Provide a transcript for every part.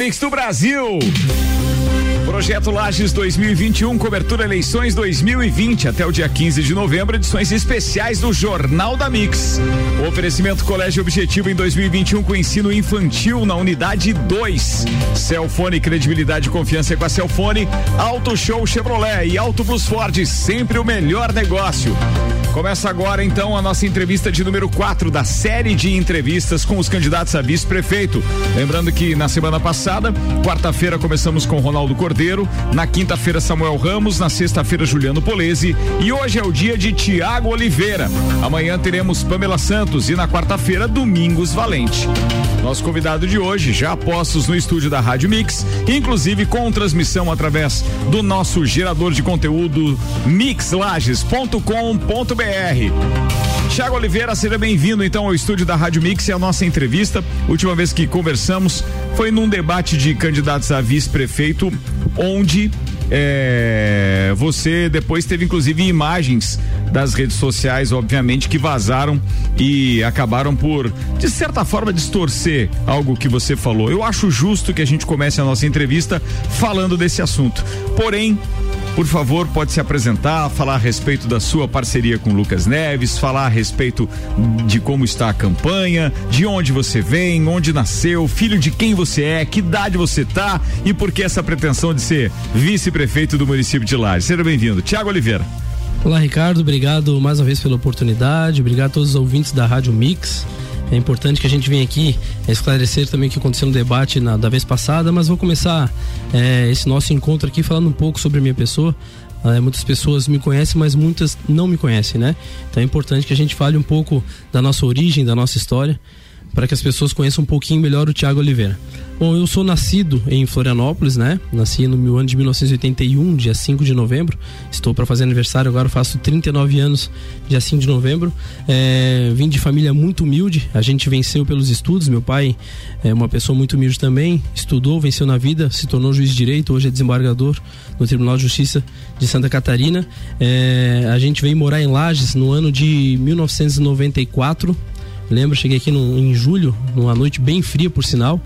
Mix do Brasil. Projeto Lages 2021, cobertura eleições 2020 até o dia 15 de novembro, edições especiais do Jornal da Mix. O oferecimento Colégio Objetivo em 2021 com ensino infantil na unidade 2. Cellphone, credibilidade e confiança com a Cellphone. Auto Show Chevrolet e Auto Plus Ford, sempre o melhor negócio. Começa agora então a nossa entrevista de número 4 da série de entrevistas com os candidatos a vice-prefeito. Lembrando que na semana passada, quarta-feira, começamos com Ronaldo Cordeiro, na quinta-feira Samuel Ramos, na sexta-feira Juliano Polese e hoje é o dia de Tiago Oliveira. Amanhã teremos Pâmela Santos e na quarta-feira Domingos Valente. Nosso convidado de hoje, já postos no estúdio da Rádio Mix, inclusive com transmissão através do nosso gerador de conteúdo mixlages.com.br. Tiago Oliveira, seja bem-vindo então ao estúdio da Rádio Mix e à nossa entrevista. Última vez que conversamos foi num debate de candidatos a vice-prefeito, onde você depois teve inclusive imagens das redes sociais, obviamente, que vazaram e acabaram por, de certa forma, distorcer algo que você falou. Eu acho justo que a gente comece a nossa entrevista falando desse assunto. Porém, por favor, pode se apresentar, falar a respeito da sua parceria com Lucas Neves, falar a respeito de como está a campanha, de onde você vem, onde nasceu, filho de quem você é, que idade você tá e por que essa pretensão de ser vice-prefeito do município de Lages. Seja bem-vindo, Tiago Oliveira. Olá, Ricardo, obrigado mais uma vez pela oportunidade, obrigado a todos os ouvintes da Rádio Mix. É importante que a gente venha aqui esclarecer também o que aconteceu no debate da vez passada, mas vou começar esse nosso encontro aqui falando um pouco sobre a minha pessoa. Muitas pessoas me conhecem, mas muitas não me conhecem, né? Então é importante que a gente fale um pouco da nossa origem, da nossa história, para que as pessoas conheçam um pouquinho melhor o Tiago Oliveira. Bom, eu sou nascido em Florianópolis, né? Nasci no ano de 1981, dia 5 de novembro. Estou para fazer aniversário agora, faço 39 anos, dia 5 de novembro. Vim de família muito humilde, a gente venceu pelos estudos. Meu pai é uma pessoa muito humilde também, estudou, venceu na vida, se tornou juiz de direito, hoje é desembargador no Tribunal de Justiça de Santa Catarina. A gente veio morar em Lages no ano de 1994. Lembro, cheguei aqui em julho, numa noite bem fria, por sinal.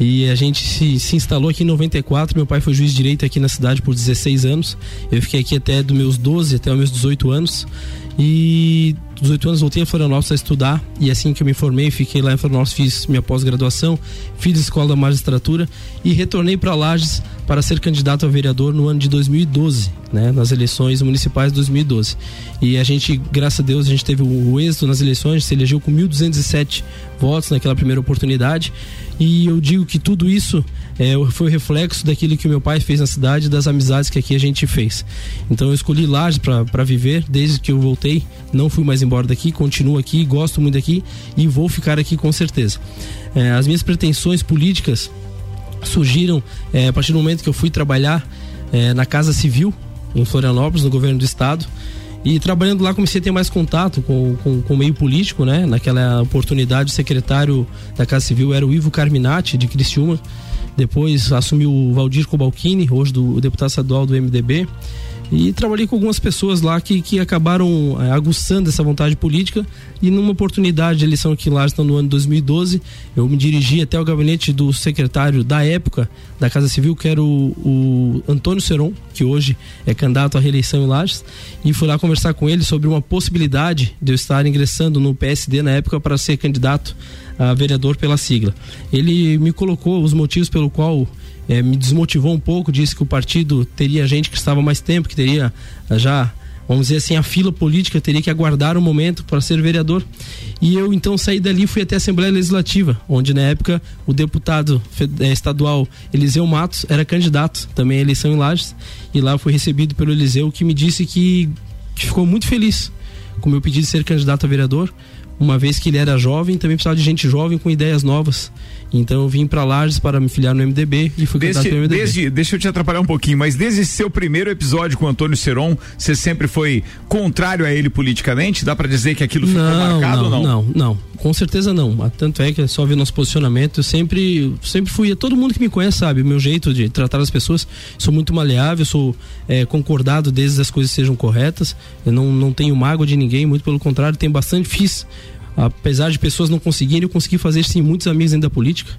E a gente se instalou aqui em 94. Meu pai foi juiz de direito aqui na cidade por 16 anos. Eu fiquei aqui até dos meus 12, até os meus 18 anos. E dos 18 anos voltei a Florianópolis a estudar. E assim que eu me formei, fiquei lá em Florianópolis, fiz minha pós-graduação, fiz escola da magistratura e retornei para Lages para ser candidato a vereador no ano de 2012, né? Nas eleições municipais de 2012. E a gente, graças a Deus, a gente teve o êxito nas eleições, se elegeu com 1.207 votos naquela primeira oportunidade. E eu digo que tudo isso foi reflexo daquilo que o meu pai fez na cidade, das amizades que aqui a gente fez. Então eu escolhi Lages para viver desde que eu voltei, não fui mais embora daqui, continuo aqui, gosto muito daqui e vou ficar aqui com certeza. As minhas pretensões políticas surgiram a partir do momento que eu fui trabalhar na Casa Civil em Florianópolis, no governo do estado. E trabalhando lá comecei a ter mais contato com o meio político, né? Naquela oportunidade o secretário da Casa Civil era o Ivo Carminati, de Criciúma. Depois assumiu o Valdir Cobalcini, hoje o deputado estadual do MDB. E trabalhei com algumas pessoas lá que acabaram aguçando essa vontade política. E numa oportunidade de eleição aqui em Lages, no ano de 2012, eu me dirigi até o gabinete do secretário da época da Casa Civil, que era o Antônio Seron, que hoje é candidato à reeleição em Lages, e fui lá conversar com ele sobre uma possibilidade de eu estar ingressando no PSD na época para ser candidato a vereador pela sigla. Ele me colocou os motivos pelo qual me desmotivou um pouco, disse que o partido teria gente que estava mais tempo, que teria já, vamos dizer assim, a fila política, teria que aguardar um momento para ser vereador. E eu então saí dali e fui até a Assembleia Legislativa, onde na época o deputado estadual Eliseu Matos era candidato também à eleição em Lages, e lá fui recebido pelo Eliseu, que me disse que ficou muito feliz com o meu pedido de ser candidato a vereador, uma vez que ele era jovem, também precisava de gente jovem com ideias novas. Então eu vim para Lages para me filiar no MDB e fui candidato ao MDB. Deixa eu te atrapalhar um pouquinho, mas desde seu primeiro episódio com o Antônio Seron, você sempre foi contrário a ele politicamente? Dá para dizer que aquilo ficou marcado ou não? Não, com certeza não. Tanto é que é só ver nosso posicionamento. Eu sempre fui, todo mundo que me conhece sabe o meu jeito de tratar as pessoas. Sou muito maleável, sou concordado desde que as coisas sejam corretas. Eu não tenho mágoa de ninguém, muito pelo contrário, tenho bastante, apesar de pessoas não conseguirem, eu consegui fazer sim muitos amigos dentro da política.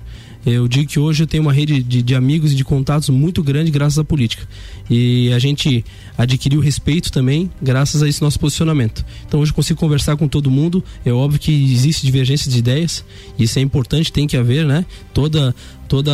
Eu digo que hoje eu tenho uma rede de amigos e de contatos muito grande graças à política. E a gente adquiriu respeito também graças a esse nosso posicionamento. Então hoje eu consigo conversar com todo mundo. É óbvio que existe divergência de ideias. Isso é importante, tem que haver, né? Toda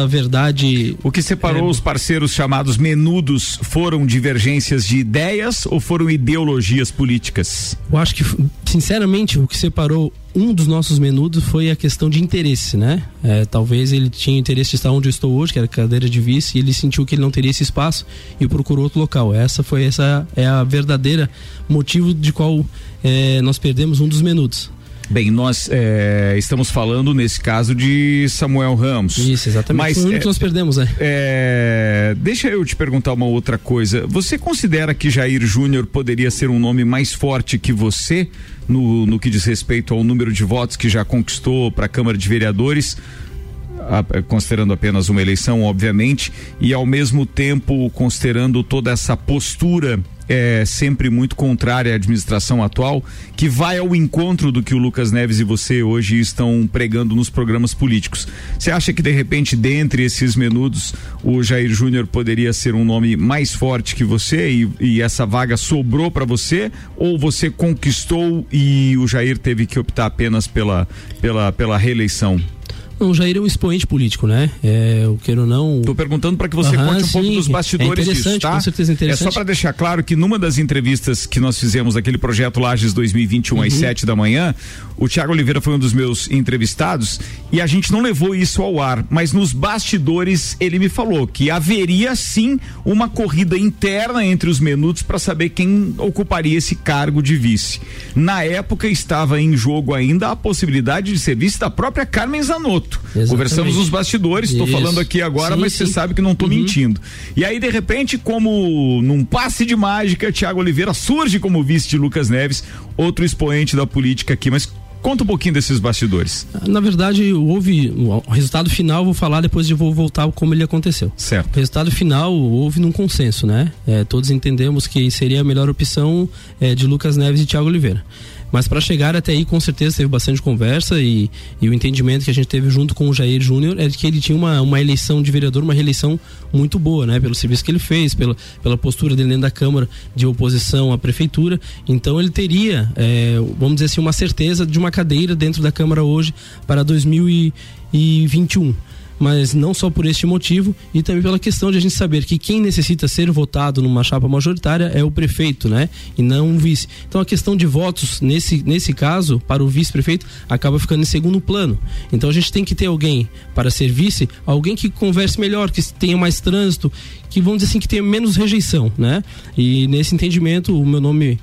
a verdade... O que separou os parceiros chamados menudos foram divergências de ideias ou foram ideologias políticas? Eu acho que, sinceramente, o que separou um dos nossos menudos foi a questão de interesse, né? Talvez ele tinha interesse de estar onde eu estou hoje, que era cadeira de vice, e ele sentiu que ele não teria esse espaço e procurou outro local. Essa é a verdadeira motivo de qual nós perdemos um dos menudos. Bem, nós estamos falando nesse caso de Samuel Ramos. Isso, exatamente. Mas, foi o único que nós perdemos, né? Deixa eu te perguntar uma outra coisa. Você considera que Jair Júnior poderia ser um nome mais forte que você no que diz respeito ao número de votos que já conquistou para a Câmara de Vereadores? Considerando apenas uma eleição, obviamente, e ao mesmo tempo considerando toda essa postura sempre muito contrária à administração atual, que vai ao encontro do que o Lucas Neves e você hoje estão pregando nos programas políticos. Você acha que de repente, dentre esses menudos, o Jair Júnior poderia ser um nome mais forte que você e essa vaga sobrou para você, ou você conquistou e o Jair teve que optar apenas pela reeleição? O Jair é um expoente político, né? Eu quero não... Tô perguntando para que você conte um pouco dos bastidores disso, tá? Com certeza interessante. É só para deixar claro que numa das entrevistas que nós fizemos daquele projeto Lages 2021 às 7h, o Tiago Oliveira foi um dos meus entrevistados e a gente não levou isso ao ar, mas nos bastidores ele me falou que haveria sim uma corrida interna entre os menudos para saber quem ocuparia esse cargo de vice. Na época estava em jogo ainda a possibilidade de ser vice da própria Carmen Zanotto. Exatamente. Conversamos nos bastidores, estou falando aqui agora, sim, mas você sabe que não estou mentindo. E aí, de repente, como num passe de mágica, Tiago Oliveira surge como vice de Lucas Neves, outro expoente da política aqui, mas conta um pouquinho desses bastidores. Na verdade, o resultado final, vou falar depois, eu vou voltar como ele aconteceu. Certo. O resultado final houve num consenso, né? Todos entendemos que seria a melhor opção de Lucas Neves e Tiago Oliveira. Mas para chegar até aí, com certeza, teve bastante conversa e o entendimento que a gente teve junto com o Jair Júnior é de que ele tinha uma eleição de vereador, uma reeleição muito boa, né? Pelo serviço que ele fez, pela postura dele dentro da Câmara de oposição à Prefeitura. Então ele teria, vamos dizer assim, uma certeza de uma cadeira dentro da Câmara hoje para 2021. Mas não só por este motivo e também pela questão de a gente saber que quem necessita ser votado numa chapa majoritária é o prefeito, né? E não um vice. Então a questão de votos, nesse caso, para o vice-prefeito, acaba ficando em segundo plano. Então a gente tem que ter alguém para ser vice, alguém que converse melhor, que tenha mais trânsito, que vamos dizer assim, que tenha menos rejeição, né? E nesse entendimento, o meu nome,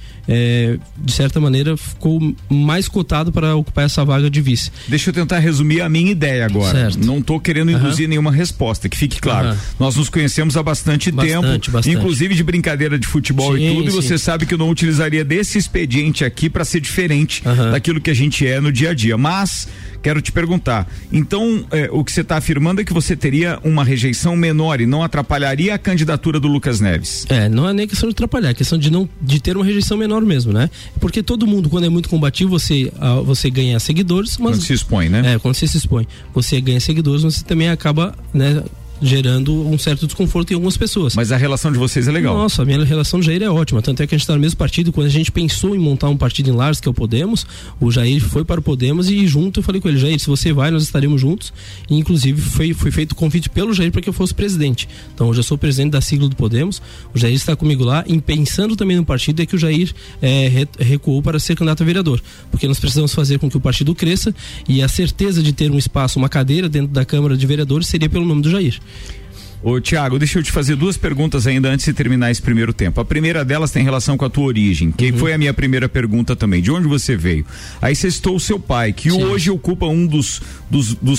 de certa maneira, ficou mais cotado para ocupar essa vaga de vice. Deixa eu tentar resumir a minha ideia agora. Certo. Não tô querendo induzir nenhuma resposta, que fique claro. Nós nos conhecemos há bastante tempo. Inclusive de brincadeira de futebol, sim, e tudo, sim. E você sabe que eu não utilizaria desse expediente aqui para ser diferente daquilo que a gente é no dia a dia, mas quero te perguntar, então o que você está afirmando é que você teria uma rejeição menor e não atrapalharia a candidatura do Lucas Neves? Não é nem questão de atrapalhar, é questão de ter uma rejeição menor mesmo, né? Porque todo mundo, quando é muito combativo, você ganha seguidores, mas... Quando se expõe, né? Quando você se expõe, você ganha seguidores, mas você também acaba, né, gerando um certo desconforto em algumas pessoas. Mas a relação de vocês é legal? Nossa, a minha relação do Jair é ótima, tanto é que a gente está no mesmo partido. Quando a gente pensou em montar um partido em Lages, que é o Podemos, o Jair foi para o Podemos e junto eu falei com ele: Jair, se você vai, nós estaremos juntos, e inclusive foi feito o convite pelo Jair para que eu fosse presidente. Então hoje eu sou presidente da sigla do Podemos, o Jair está comigo lá, e pensando também no partido é que o Jair recuou para ser candidato a vereador, porque nós precisamos fazer com que o partido cresça, e a certeza de ter um espaço, uma cadeira dentro da Câmara de Vereadores seria pelo nome do Jair. Ô Tiago, deixa eu te fazer duas perguntas ainda antes de terminar esse primeiro tempo. A primeira delas tem relação com a tua origem, que foi a minha primeira pergunta também, de onde você veio. Aí você citou o seu pai, que sim, hoje ocupa um dos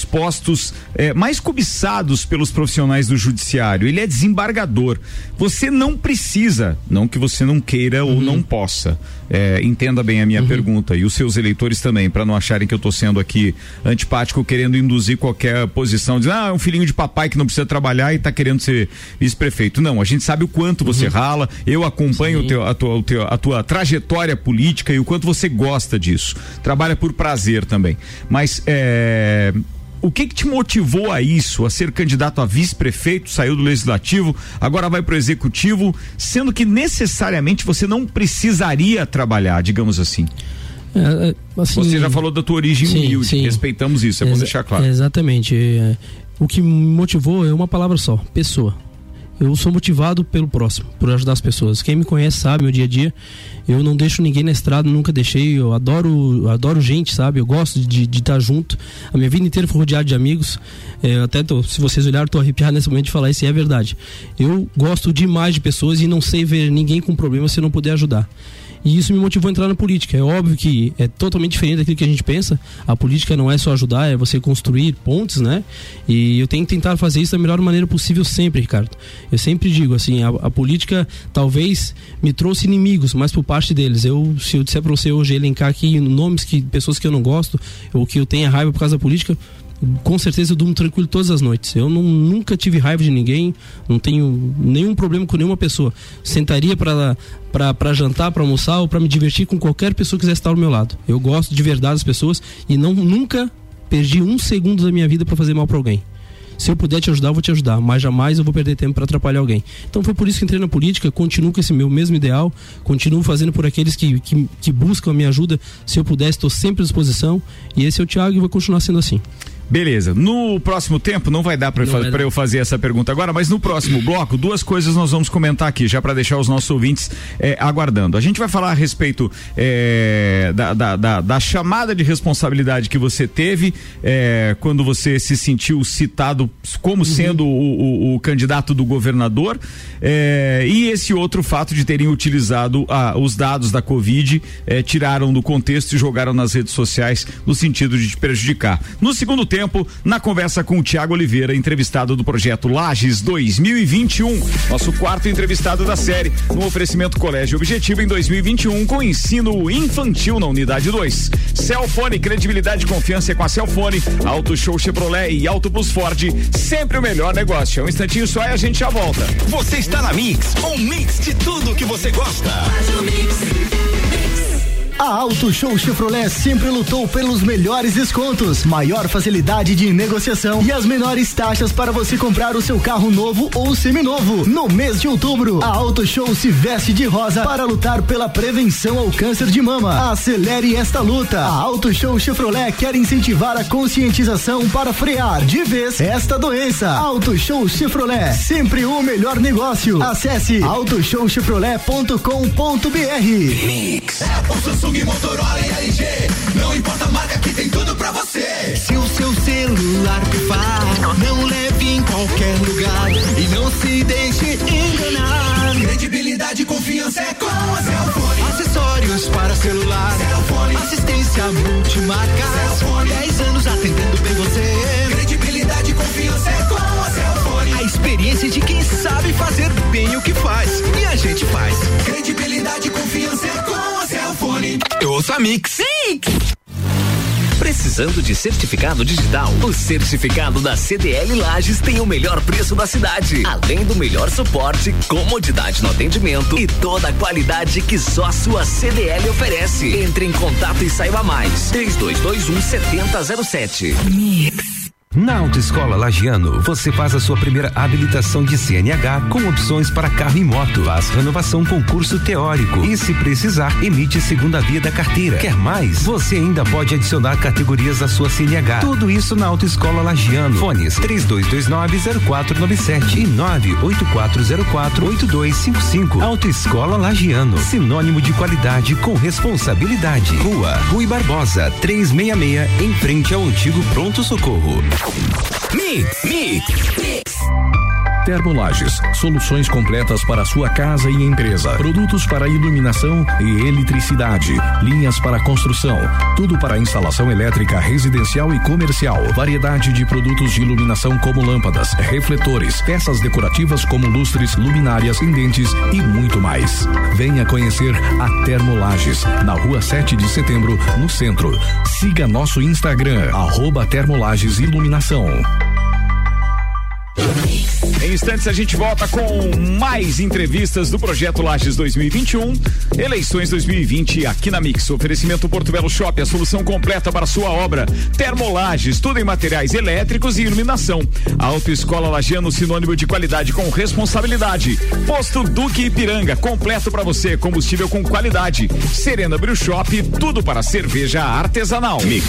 postos mais cobiçados pelos profissionais do judiciário. Ele é desembargador. Você não precisa, não que você não queira ou não possa, entenda bem a minha pergunta, e os seus eleitores também, para não acharem que eu tô sendo aqui antipático, querendo induzir qualquer posição, dizendo, é um filhinho de papai que não precisa trabalhar e tá querendo ser vice-prefeito. Não, a gente sabe o quanto você rala, eu acompanho a tua trajetória política e o quanto você gosta disso. Trabalha por prazer também. Mas O que te motivou a isso, a ser candidato a vice-prefeito, saiu do legislativo, agora vai para o executivo, sendo que necessariamente você não precisaria trabalhar, digamos assim? Assim, você já falou da tua origem, sim, humilde, sim. Respeitamos isso, é bom deixar claro. Exatamente. O que me motivou é uma palavra só: pessoa. Eu sou motivado pelo próximo, por ajudar as pessoas. Quem me conhece sabe, meu dia a dia, eu não deixo ninguém na estrada, nunca deixei. Eu adoro gente, sabe? Eu gosto de estar junto. A minha vida inteira foi rodeado de amigos. Se vocês olharem, estou arrepiado nesse momento de falar isso, e é verdade. Eu gosto demais de pessoas e não sei ver ninguém com problema se eu não puder ajudar. E isso me motivou a entrar na política. É óbvio que é totalmente diferente daquilo que a gente pensa. A política não é só ajudar, é você construir pontes, né? E eu tenho que tentar fazer isso da melhor maneira possível sempre, Ricardo. Eu sempre digo assim, a política talvez me trouxe inimigos, mas por parte deles. Se eu disser pra você hoje elencar aqui nomes, pessoas que eu não gosto, ou que eu tenha raiva por causa da política, com certeza eu durmo tranquilo todas as noites. Eu nunca tive raiva de ninguém, não tenho nenhum problema com nenhuma pessoa. Sentaria para jantar, para almoçar ou para me divertir com qualquer pessoa que quisesse estar ao meu lado. Eu gosto de verdade das pessoas e nunca perdi um segundo da minha vida para fazer mal para alguém. Se eu puder te ajudar, eu vou te ajudar, mas jamais eu vou perder tempo para atrapalhar alguém. Então foi por isso que entrei na política, continuo com esse meu mesmo ideal, continuo fazendo por aqueles que buscam a minha ajuda. Se eu puder, estou sempre à disposição, e esse é o Tiago e vou continuar sendo assim. Beleza, no próximo tempo não vai dar para eu fazer essa pergunta agora, mas no próximo bloco, duas coisas nós vamos comentar aqui, já para deixar os nossos ouvintes aguardando. A gente vai falar a respeito da chamada de responsabilidade que você teve quando você se sentiu citado como sendo o candidato do governador, e esse outro fato de terem utilizado os dados da Covid, tiraram do contexto e jogaram nas redes sociais no sentido de te prejudicar. No segundo tempo, na conversa com o Tiago Oliveira, entrevistado do Projeto Lages 2021, nosso quarto entrevistado da série, no oferecimento Colégio Objetivo em 2021, com ensino infantil na unidade 2. Cellphone, credibilidade e confiança com a Cellphone. Auto Show Chevrolet e Auto Plus Ford, sempre o melhor negócio. É um instantinho só e a gente já volta. Você está na Mix, um mix de tudo que você gosta. A Auto Show Chevrolet sempre lutou pelos melhores descontos, maior facilidade de negociação e as menores taxas para você comprar o seu carro novo ou seminovo. No mês de outubro, a Auto Show se veste de rosa para lutar pela prevenção ao câncer de mama. Acelere esta luta. A Auto Show Chevrolet quer incentivar a conscientização para frear de vez esta doença. Auto Show Chevrolet, sempre o melhor negócio. Acesse autoshowchevrolet.com.br. Mix. Motorola e LG, não importa a marca que tem tudo pra você. Se o seu celular pifar, não leve em qualquer lugar e não se deixe enganar. Credibilidade e confiança é com a Cellphone. Acessórios para celular, Cellphone. Assistência multimarca, Cellphone. 10 anos atendendo bem você. Credibilidade e confiança é com a Cellphone. A experiência de quem sabe fazer bem o que faz, e a gente faz. Credibilidade e confiança é com a Cellphone. Eu ouço a Mix. Mix. Precisando de certificado digital? O certificado da CDL Lages tem o melhor preço da cidade, além do melhor suporte, comodidade no atendimento e toda a qualidade que só sua CDL oferece. Entre em contato e saiba mais. 3221-7007. Mix. Na Autoescola Lageano, você faz a sua primeira habilitação de CNH com opções para carro e moto. Faz renovação com curso teórico e, se precisar, emite segunda via da carteira. Quer mais? Você ainda pode adicionar categorias à sua CNH. Tudo isso na Autoescola Lageano. Fones 3229-0497 e 98404-8255. Autoescola Lageano, sinônimo de qualidade com responsabilidade. Rua Rui Barbosa, 366, em frente ao antigo Pronto Socorro. Mix, Mix, Mix. Termolages, soluções completas para sua casa e empresa. Produtos para iluminação e eletricidade, linhas para construção, tudo para instalação elétrica residencial e comercial. Variedade de produtos de iluminação como lâmpadas, refletores, peças decorativas como lustres, luminárias, pendentes e muito mais. Venha conhecer a Termolages, na Rua 7 de Setembro, no centro. Siga nosso Instagram, @termolagesiluminação. Em instantes a gente volta com mais entrevistas do Projeto Lages 2021, eleições 2020 aqui na Mix. Oferecimento Porto Belo Shop, a solução completa para sua obra. Termolages, tudo em materiais elétricos e iluminação. A Autoescola Lageana, sinônimo de qualidade com responsabilidade. Posto Duque Ipiranga, completo para você, combustível com qualidade. Serena Brew Shop, tudo para cerveja artesanal. Mix.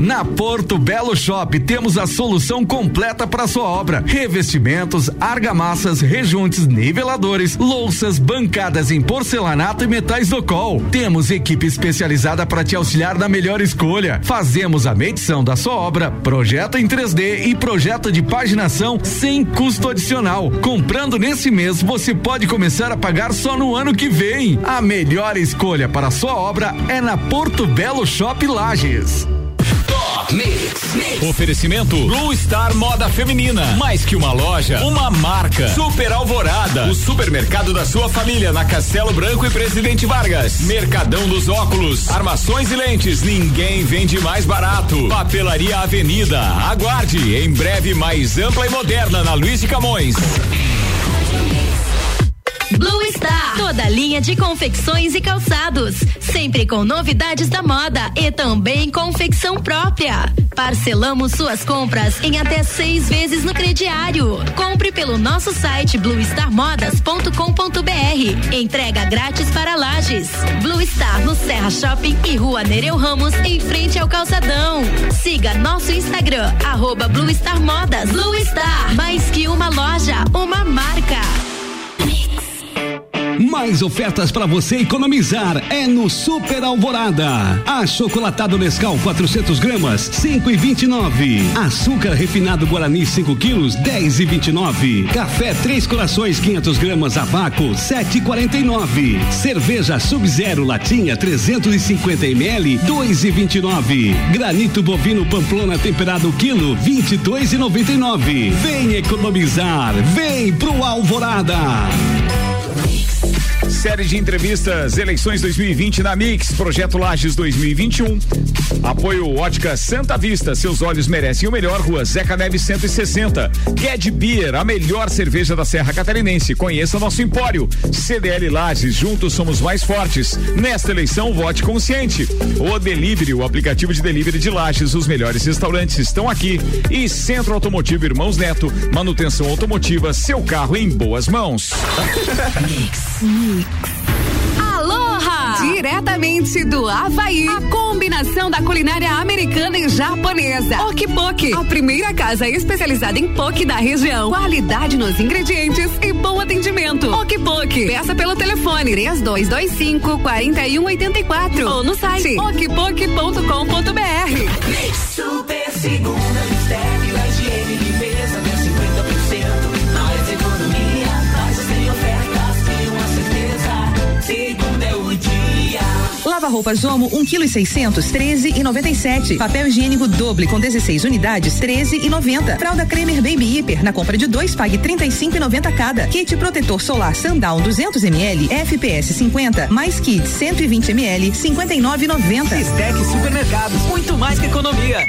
Na Porto Belo Shop temos a solução completa para sua obra. Revestimentos, argamassas, rejuntes, niveladores, louças, bancadas em porcelanato e metais do col. Temos equipe especializada para te auxiliar na melhor escolha. Fazemos a medição da sua obra, projeto em 3D e projeto de paginação sem custo adicional. Comprando nesse mês, você pode começar a pagar só no ano que vem. A melhor escolha para a sua obra é na Porto Belo Shop Lages. Mix. Oferecimento Blue Star Moda Feminina. Mais que uma loja, uma marca. Super Alvorada, o supermercado da sua família na Castelo Branco e Presidente Vargas. Mercadão dos Óculos, armações e lentes, ninguém vende mais barato. Papelaria Avenida, aguarde, em breve mais ampla e moderna na Luiz de Camões. Blue Star, toda linha de confecções e calçados, sempre com novidades da moda e também confecção própria. Parcelamos suas compras em até 6 vezes no crediário. Compre pelo nosso site bluestarmodas.com.br. Entrega grátis para Lages. Blue Star no Serra Shopping e Rua Nereu Ramos, em frente ao Calçadão. Siga nosso Instagram, @bluestarmodas. Blue Star, mais que uma loja, uma marca. Mais ofertas para você economizar é no Super Alvorada. Achocolatado Nescau 400 gramas, 5,29. Açúcar refinado Guarani 5 quilos, 10,29. Café 3 Corações 500 gramas a vácuo, 7,49. Cerveja Sub-Zero latinha 350 ml, 2,29. Granito bovino Pamplona temperado quilo, 22,99. Vem economizar, vem pro Alvorada. Série de entrevistas, eleições 2020 na Mix, Projeto Lages 2021. Apoio Ótica Santa Vista, seus olhos merecem o melhor. Rua Zeca Neves 160. Ged Beer, a melhor cerveja da Serra Catarinense. Conheça nosso empório. CDL Lages, juntos somos mais fortes. Nesta eleição, vote consciente. O Delivery, o aplicativo de delivery de Lages, os melhores restaurantes estão aqui. E Centro Automotivo Irmãos Neto, manutenção automotiva, seu carro em boas mãos. Aloha! Diretamente do Havaí, a combinação da culinária americana e japonesa. Okipoki, a primeira casa especializada em poke da região. Qualidade nos ingredientes e bom atendimento. Okipoki, peça pelo telefone 3225-4184 ou no site okipoki.com.br. Super segunda, mistério, higiene, limpeza até 50%. Mais economia, mais sem oferta. Segundo é o dia. Lava roupa Jomo 1,6 kg 13,97. Papel higiênico doble com 16 unidades 13,90. Fralda Cremer Baby Hiper na compra de 2 pague 35,90 cada. Kit protetor solar Sundown 200 ml FPS 50 mais kit 120 ml 59,90. Bistec Supermercados, muito mais que economia.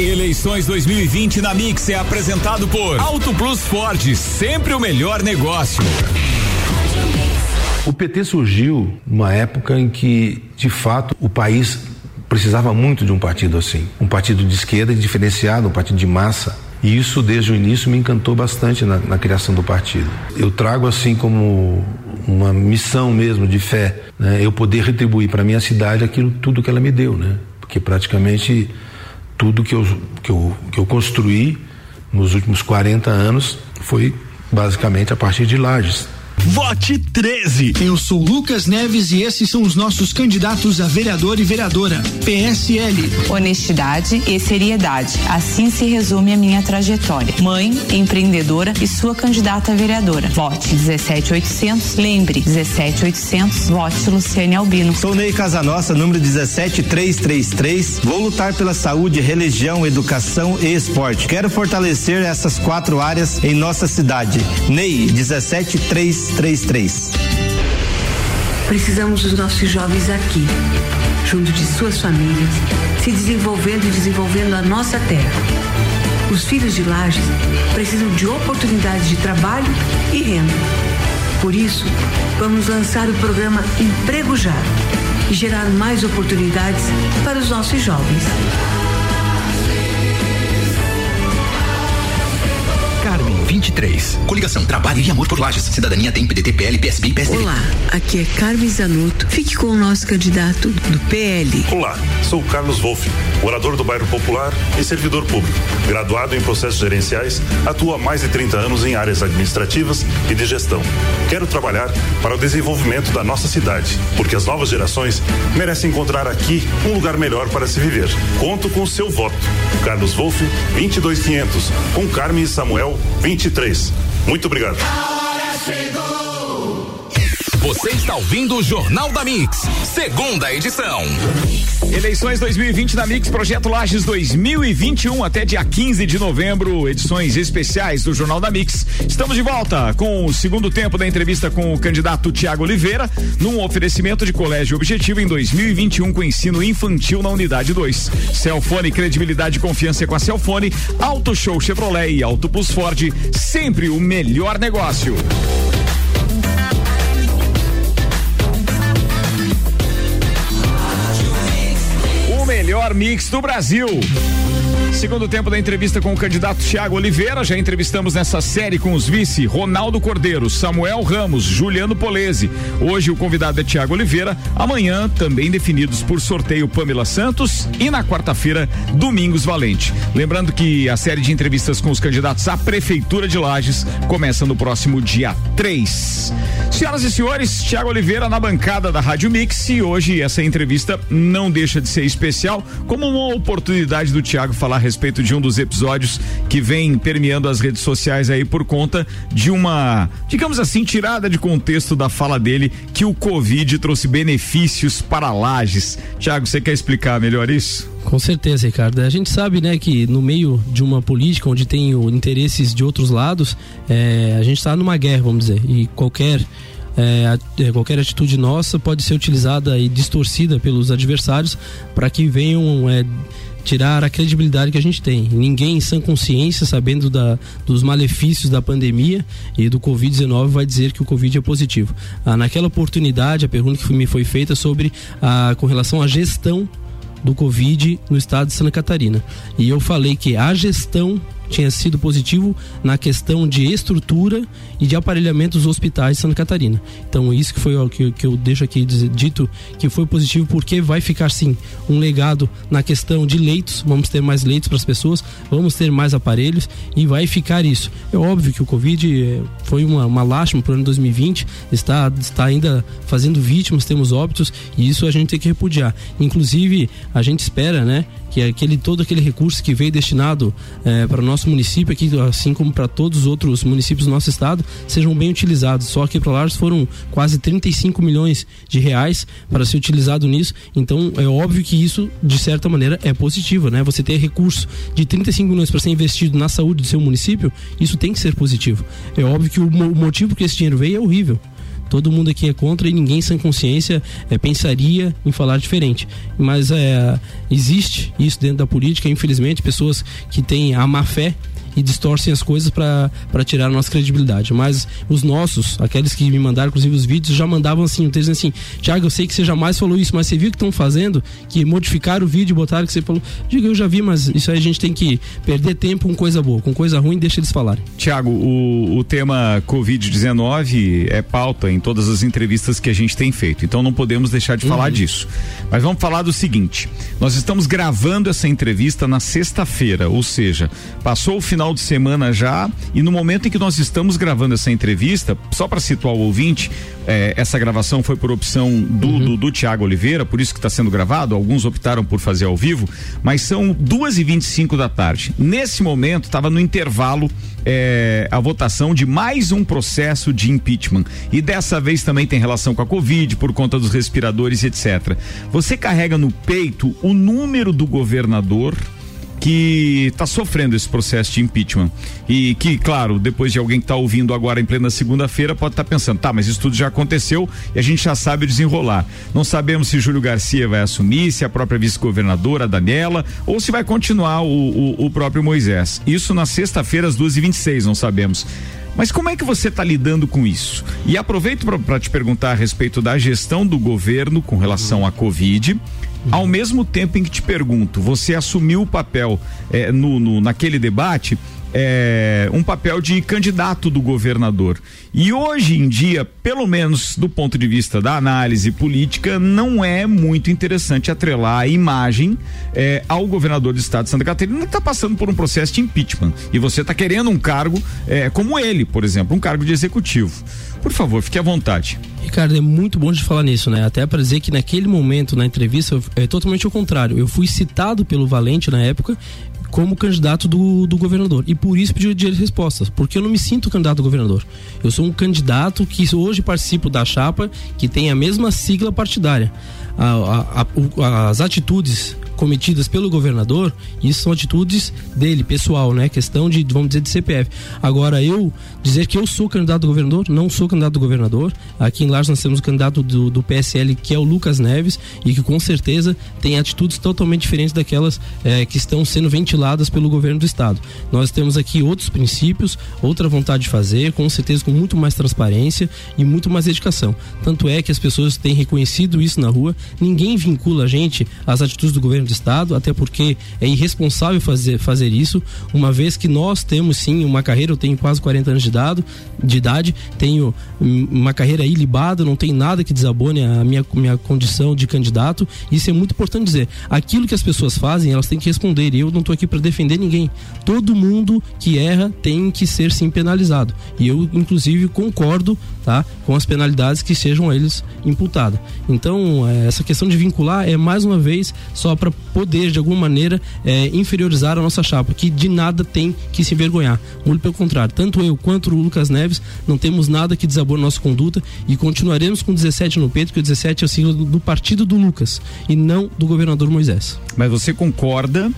Eleições 2020 na Mix é apresentado por Auto Plus Ford, sempre o melhor negócio. O PT surgiu numa época em que, de fato, o país precisava muito de um partido assim. Um partido de esquerda diferenciado, um partido de massa. E isso, desde o início, me encantou bastante na criação do partido. Eu trago, assim, como uma missão mesmo de fé, né? Eu poder retribuir para a minha cidade aquilo tudo que ela me deu, né? Porque praticamente tudo que eu construí nos últimos 40 anos foi basicamente a partir de Lages. Vote 13. Eu sou Lucas Neves e esses são os nossos candidatos a vereador e vereadora. PSL. Honestidade e seriedade. Assim se resume a minha trajetória. Mãe, empreendedora e sua candidata a vereadora. Vote 17800. Lembre, 17800. Vote Luciane Albino. Sou Ney Casanossa, número 17333. Vou lutar pela saúde, religião, educação e esporte. Quero fortalecer essas 4 áreas em nossa cidade. Ney, 17333. Precisamos dos nossos jovens aqui, junto de suas famílias, se desenvolvendo e desenvolvendo a nossa terra. Os filhos de Lages precisam de oportunidades de trabalho e renda. Por isso, vamos lançar o programa Emprego Já e gerar mais oportunidades para os nossos jovens. Carmen 23. Coligação, trabalho e amor por Lages. Cidadania tem PDT, PL, PSB e PSDB. Olá, aqui é Carmen Zanotto. Fique com o nosso candidato do PL. Olá, sou o Carlos Wolff, morador do bairro Popular e servidor público. Graduado em processos gerenciais, atuo há mais de 30 anos em áreas administrativas e de gestão. Quero trabalhar para o desenvolvimento da nossa cidade, porque as novas gerações merecem encontrar aqui um lugar melhor para se viver. Conto com o seu voto. Carlos Wolff, 22500, com Carmen e Samuel 23. Muito obrigado. A hora chegou. Você está ouvindo o Jornal da Mix, segunda edição. Eleições 2020 da Mix, Projeto Lages 2021 até dia 15 de novembro, edições especiais do Jornal da Mix. Estamos de volta com o segundo tempo da entrevista com o candidato Tiago Oliveira, num oferecimento de Colégio Objetivo em 2021 com ensino infantil na unidade 2. Cellphone, credibilidade e confiança com a Cellphone, Auto Show Chevrolet e Auto Plus Ford, sempre o melhor negócio. Melhor mix do Brasil. Segundo tempo da entrevista com o candidato Tiago Oliveira, já entrevistamos nessa série com os vice Ronaldo Cordeiro, Samuel Ramos, Juliano Polese. Hoje o convidado é Tiago Oliveira, amanhã também definidos por sorteio Pâmela Santos e na quarta-feira Domingos Valente. Lembrando que a série de entrevistas com os candidatos à Prefeitura de Lages começa no próximo dia 3. Senhoras e senhores, Tiago Oliveira na bancada da Rádio Mix, e hoje essa entrevista não deixa de ser especial como uma oportunidade do Tiago falar a respeito de um dos episódios que vem permeando as redes sociais aí por conta de uma, digamos assim, tirada de contexto da fala dele que o Covid trouxe benefícios para Lages. Tiago, você quer explicar melhor isso? Com certeza, Ricardo. A gente sabe, né, que no meio de uma política onde tem interesses de outros lados, a gente está numa guerra, vamos dizer, e qualquer atitude nossa pode ser utilizada e distorcida pelos adversários para que venham tirar a credibilidade que a gente tem. Ninguém em sã consciência, sabendo dos malefícios da pandemia e do Covid-19, vai dizer que o Covid é positivo. Naquela oportunidade, a pergunta que me foi feita sobre com relação à gestão do Covid no estado de Santa Catarina. E eu falei que a gestão tinha sido positivo na questão de estrutura e de aparelhamento dos hospitais de Santa Catarina. Então isso que foi o que eu deixo aqui dito, que foi positivo, porque vai ficar sim um legado na questão de leitos. Vamos ter mais leitos para as pessoas, vamos ter mais aparelhos e vai ficar isso. É óbvio que o Covid foi uma lástima para o ano 2020, está ainda fazendo vítimas, temos óbitos, e isso a gente tem que repudiar. Inclusive a gente espera, né, que todo aquele recurso que veio destinado para o nosso município aqui, assim como para todos os outros municípios do nosso estado, sejam bem utilizados. Só que para Lages foram quase 35 milhões de reais para ser utilizado nisso. Então é óbvio que isso, de certa maneira, é positivo, né? Você ter recurso de 35 milhões para ser investido na saúde do seu município, isso tem que ser positivo. É óbvio que o motivo que esse dinheiro veio é horrível. Todo mundo aqui é contra e ninguém sem consciência pensaria em falar diferente. Mas existe isso dentro da política, infelizmente, pessoas que têm a má fé e distorcem as coisas para tirar a nossa credibilidade. Mas os nossos, aqueles que me mandaram, inclusive os vídeos, já mandavam assim, um texto assim: Tiago, eu sei que você jamais falou isso, mas você viu o que estão fazendo? Que modificaram o vídeo, botaram o que você falou. Digo, eu já vi, mas isso aí a gente tem que perder tempo com coisa boa, com coisa ruim, deixa eles falarem. Tiago, o tema Covid-19 é pauta em todas as entrevistas que a gente tem feito, então não podemos deixar de falar disso. Mas vamos falar do seguinte: nós estamos gravando essa entrevista na sexta-feira, ou seja, passou o final de semana já, e no momento em que nós estamos gravando essa entrevista, só para situar o ouvinte, essa gravação foi por opção do Tiago Oliveira, por isso que está sendo gravado. Alguns optaram por fazer ao vivo, mas são 2h25 da tarde. Nesse momento estava no intervalo a votação de mais um processo de impeachment, e dessa vez também tem relação com a Covid, por conta dos respiradores, etc. Você carrega no peito o número do governador que está sofrendo esse processo de impeachment e que, claro, depois de alguém que está ouvindo agora em plena segunda-feira pode estar pensando, tá, mas isso tudo já aconteceu e a gente já sabe o desenrolar. Não sabemos se Júlio Garcia vai assumir, se a própria vice-governadora Daniela, ou se vai continuar o próprio Moisés. Isso na sexta-feira às 2h26, não sabemos. Mas como é que você está lidando com isso? E aproveito para te perguntar a respeito da gestão do governo com relação à Covid, ao mesmo tempo em que te pergunto, você assumiu o papel naquele debate, um papel de candidato do governador. E hoje em dia, pelo menos do ponto de vista da análise política, não é muito interessante atrelar a imagem ao governador do estado de Santa Catarina, que está passando por um processo de impeachment. E você está querendo um cargo como ele, por exemplo, um cargo de executivo. Por favor, fique à vontade. Ricardo, é muito bom de falar nisso, né? Até para dizer que naquele momento, na entrevista, é totalmente o contrário. Eu fui citado pelo Valente na época como candidato do governador. E por isso pedi o direito de respostas, porque eu não me sinto candidato do governador. Eu sou um candidato que hoje participo da chapa que tem a mesma sigla partidária. As atitudes cometidas pelo governador, isso são atitudes dele, pessoal, né? Questão de, vamos dizer, de CPF. Agora, eu dizer que eu sou candidato do governador, não sou candidato do governador. Aqui em Lages nós temos o candidato do PSL, que é o Lucas Neves, e que com certeza tem atitudes totalmente diferentes daquelas que estão sendo ventiladas pelo governo do estado. Nós temos aqui outros princípios, outra vontade de fazer, com certeza com muito mais transparência e muito mais dedicação. Tanto é que as pessoas têm reconhecido isso na rua, ninguém vincula a gente às atitudes do governo do estado, até porque é irresponsável fazer isso, uma vez que nós temos sim uma carreira, eu tenho quase 40 anos de idade, tenho uma carreira ilibada, não tem nada que desabone a minha condição de candidato. Isso é muito importante dizer. Aquilo que as pessoas fazem, elas têm que responder, e eu não estou aqui para defender ninguém. Todo mundo que erra tem que ser sim penalizado, e eu inclusive concordo, tá, com as penalidades que sejam eles imputadas. Então, essa questão de vincular é mais uma vez só para poder de alguma maneira inferiorizar a nossa chapa, que de nada tem que se envergonhar, muito pelo contrário, tanto eu quanto o Lucas Neves não temos nada que desabone nossa conduta e continuaremos com 17 no peito, que o 17 é o signo do partido do Lucas e não do governador Moisés. Mas você concorda,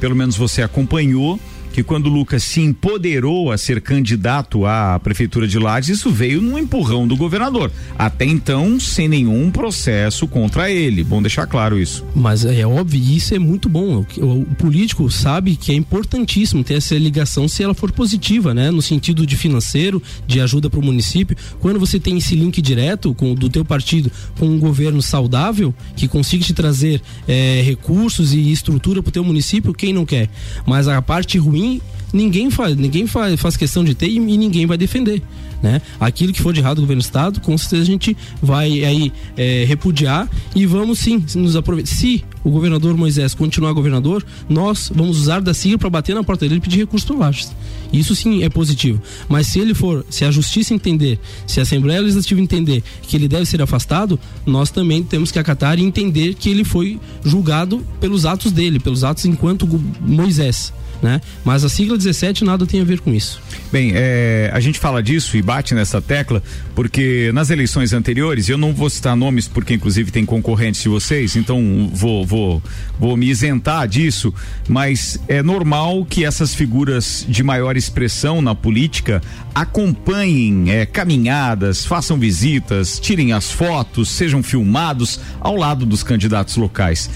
pelo menos você acompanhou, que quando o Lucas se empoderou a ser candidato à Prefeitura de Lages, isso veio num empurrão do governador. Até então, sem nenhum processo contra ele. Bom deixar claro isso. Mas é óbvio, isso é muito bom. O político sabe que é importantíssimo ter essa ligação, se ela for positiva, né? No sentido de financeiro, de ajuda para o município. Quando você tem esse link direto do teu partido com um governo saudável, que consiga te trazer recursos e estrutura para o teu município, quem não quer? Mas a parte ruim ninguém faz questão de ter, e ninguém vai defender, né? Aquilo que for de errado do governo do estado, com certeza a gente vai aí repudiar, e vamos sim nos aproveitar. Se o governador Moisés continuar governador, nós vamos usar da sigla para bater na porta dele e pedir recurso para o Lages. Isso sim é positivo. Mas se a justiça entender, se a Assembleia Legislativa entender que ele deve ser afastado, nós também temos que acatar e entender que ele foi julgado pelos atos dele, pelos atos enquanto Moisés, né? Mas a sigla 17 nada tem a ver com isso. Bem, a gente fala disso e bate nessa tecla porque nas eleições anteriores, eu não vou citar nomes porque inclusive tem concorrentes de vocês, então vou me isentar disso, mas é normal que essas figuras de maior expressão na política acompanhem caminhadas, façam visitas, tirem as fotos, sejam filmados ao lado dos candidatos locais.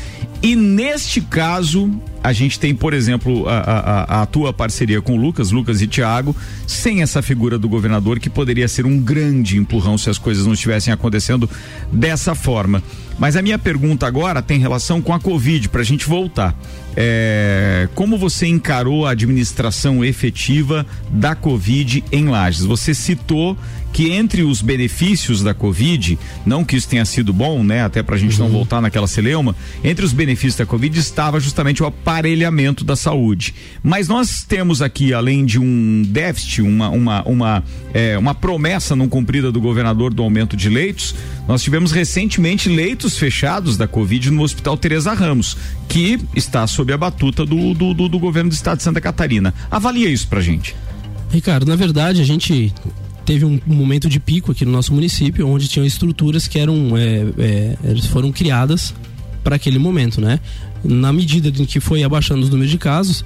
E neste caso, a gente tem, por exemplo, a tua parceria com o Lucas e Tiago, sem essa figura do governador, que poderia ser um grande empurrão se as coisas não estivessem acontecendo dessa forma. Mas a minha pergunta agora tem relação com a Covid, para a gente voltar. Como você encarou a administração efetiva da Covid em Lages? Você citou que entre os benefícios da Covid, não que isso tenha sido bom, né? Até pra gente não voltar naquela celeuma, entre os benefícios da Covid estava justamente o aparelhamento da saúde. Mas nós temos aqui, além de um déficit, uma promessa não cumprida do governador do aumento de leitos, nós tivemos recentemente leitos fechados da Covid no Hospital Teresa Ramos, que está sob a batuta do governo do estado de Santa Catarina. Avalia isso pra gente. Ricardo, na verdade, a gente teve um momento de pico aqui no nosso município, onde tinham estruturas que foram criadas para aquele momento, né? na medida em que foi abaixando os números de casos,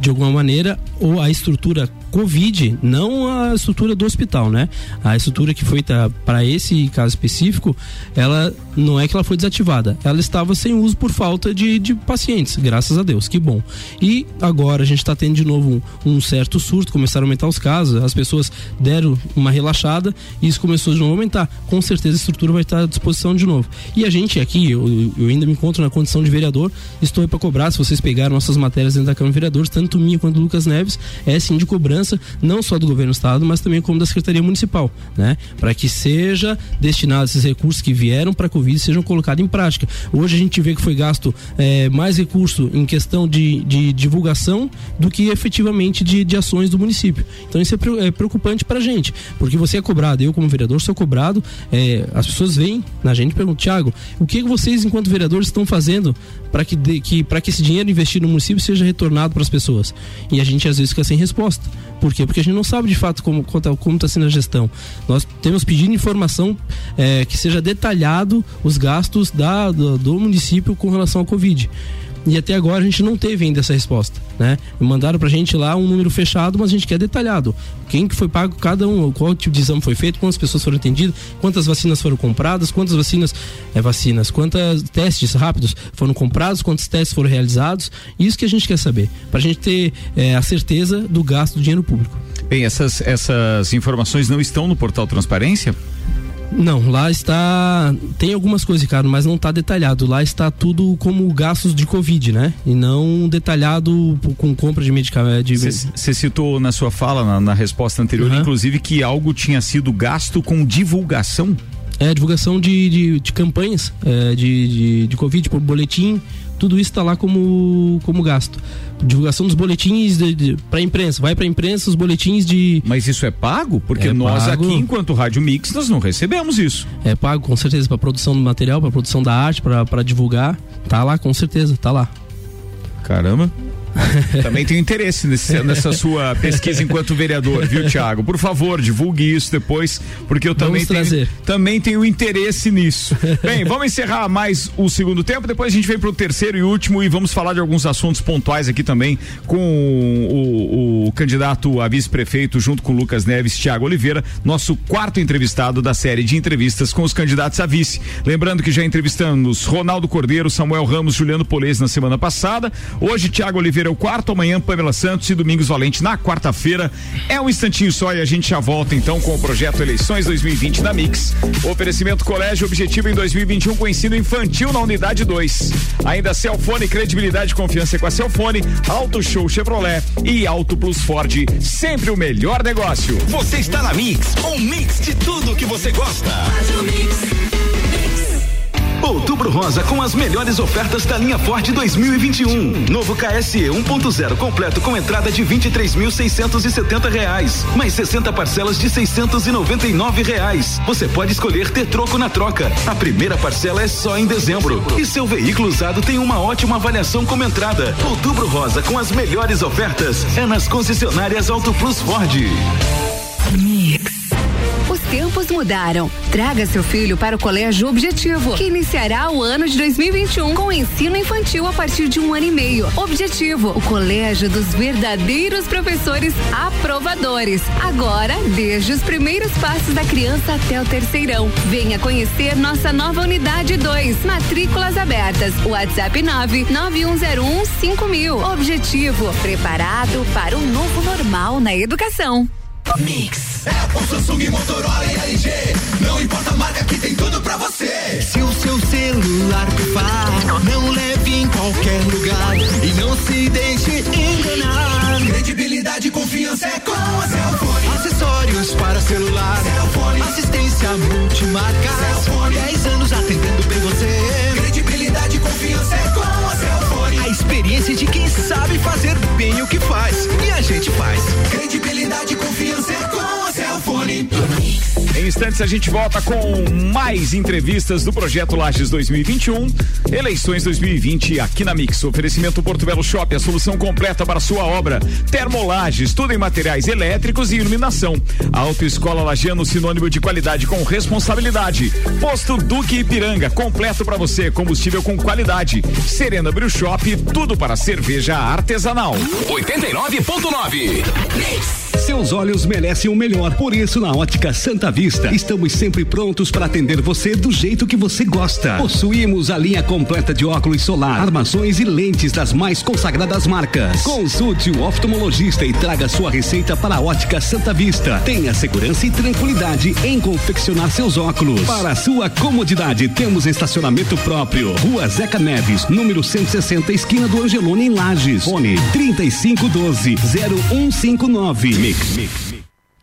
de alguma maneira, ou a estrutura Covid, não a estrutura do hospital, né? A estrutura que foi para esse caso específico, ela não é que ela foi desativada, ela estava sem uso por falta de pacientes, graças a Deus, que bom. E agora a gente está tendo de novo um certo surto, começaram a aumentar os casos, as pessoas deram uma relaxada e isso começou de novo a aumentar. Com certeza a estrutura vai estar à disposição de novo. E a gente aqui, eu ainda me encontro na condição de vereador, estou aí para cobrar. Se vocês pegaram nossas matérias dentro da Câmara de Vereadores, tanto minha quanto do Lucas Neves, é sim de cobrança, não só do governo do estado, mas também como da Secretaria Municipal, né? Para que seja destinado esses recursos que vieram para a Covid, sejam colocados em prática. Hoje a gente vê que foi gasto mais recurso em questão de divulgação do que efetivamente de ações do município. Então isso é preocupante para a gente, porque você é cobrado, eu como vereador sou cobrado, as pessoas vêm na gente e perguntam: Tiago, o que vocês enquanto vereadores estão fazendo para que esse dinheiro investido no município seja retornado para as pessoas? E a gente às vezes fica sem resposta. Por quê? Porque a gente não sabe de fato como está sendo a gestão. Nós temos pedido informação que seja detalhado os gastos do município com relação ao Covid. E até agora a gente não teve ainda essa resposta, né? Mandaram pra gente lá um número fechado, mas a gente quer detalhado. Quem que foi pago cada um, qual tipo de exame foi feito, quantas pessoas foram atendidas, quantas vacinas foram compradas, quantas vacinas, quantos testes rápidos foram comprados, quantos testes foram realizados. Isso que a gente quer saber, pra gente ter a certeza do gasto do dinheiro público. Bem, essas informações não estão no portal Transparência? Não, lá está, tem algumas coisas, cara, mas não está detalhado. Lá está tudo como gastos de Covid, né? E não detalhado com compra de medicamento. Você citou na sua fala, na resposta anterior, inclusive, que algo tinha sido gasto com divulgação? Divulgação de campanhas de Covid, por boletim, tudo isso está lá como gasto. Divulgação dos boletins para a imprensa, vai para a imprensa os boletins de... Mas isso é pago? Porque nós pago. Aqui, enquanto Rádio Mix, nós não recebemos isso. É pago, com certeza, para produção do material, para produção da arte, para divulgar, tá lá, com certeza, tá lá. Caramba. Também tenho interesse nessa sua pesquisa enquanto vereador, viu, Tiago? Por favor, divulgue isso depois, porque eu também tenho interesse nisso. Bem, vamos encerrar mais o segundo tempo, depois a gente vem para o terceiro e último e vamos falar de alguns assuntos pontuais aqui também com o candidato a vice-prefeito, junto com o Lucas Neves, Tiago Oliveira, nosso quarto entrevistado da série de entrevistas com os candidatos a vice. Lembrando que já entrevistamos Ronaldo Cordeiro, Samuel Ramos, Juliano Polese na semana passada. Hoje, Tiago Oliveira é o quarto, amanhã Pâmela Santos e Domingos Valente na quarta-feira. É um instantinho só e a gente já volta então com o projeto Eleições 2020 da Mix. Oferecimento Colégio Objetivo em 2021 com ensino infantil na unidade 2. Ainda Cellphone, credibilidade e confiança com a Cellphone, Auto Show Chevrolet e Auto Plus Ford, sempre o melhor negócio. Você está na Mix, um mix de tudo que você gosta. Faz o Mix. Outubro Rosa com as melhores ofertas da linha Ford 2021. Novo KSE 1.0 completo com entrada de R$23.670, mais 60 parcelas de R$699. Você pode escolher ter troco na troca. A primeira parcela é só em dezembro. E seu veículo usado tem uma ótima avaliação como entrada. Outubro Rosa com as melhores ofertas é nas concessionárias Auto Plus Ford. Os tempos mudaram. Traga seu filho para o Colégio Objetivo, que iniciará o ano de 2021 com ensino infantil a partir de 1 ano e meio. Objetivo, o colégio dos verdadeiros professores aprovadores. Agora, desde os primeiros passos da criança até o terceirão. Venha conhecer nossa nova unidade 2. Matrículas abertas. WhatsApp 991015000. Objetivo, preparado para um novo normal na educação. Mix. É o Samsung, Motorola e LG. Não importa a marca, que tem tudo pra você. Se o seu celular pifar, não leve em qualquer lugar e não se deixe enganar. Credibilidade e confiança é com a Cellphone. Acessórios para celular, Cellphone. Assistência multimarca, Cellphone. 10 anos atendendo bem você. Credibilidade e confiança é com a Cellphone. A experiência de quem sabe fazer bem o que faz, e a gente faz. Credibilidade e confiança é com a Cellphone. Em instantes a gente volta com mais entrevistas do Projeto Lages 2021, eleições 2020 aqui na Mix. Oferecimento Porto Belo Shop, a solução completa para sua obra. Termolages, tudo em materiais elétricos e iluminação. A Autoescola Lageana, sinônimo de qualidade com responsabilidade. Posto Duque Ipiranga, completo para você, combustível com qualidade. Serena Brew Shop, tudo para cerveja artesanal. 89.9. Seus olhos merecem o melhor, por isso na Ótica Santa Vista estamos sempre prontos para atender você do jeito que você gosta. Possuímos a linha completa de óculos solar, armações e lentes das mais consagradas marcas. Consulte o oftalmologista e traga sua receita para a Ótica Santa Vista. Tenha segurança e tranquilidade em confeccionar seus óculos. Para sua comodidade, temos estacionamento próprio. Rua Zeca Neves, número 160, esquina do Angelone, em Lages. Fone 3512-0159. Mix.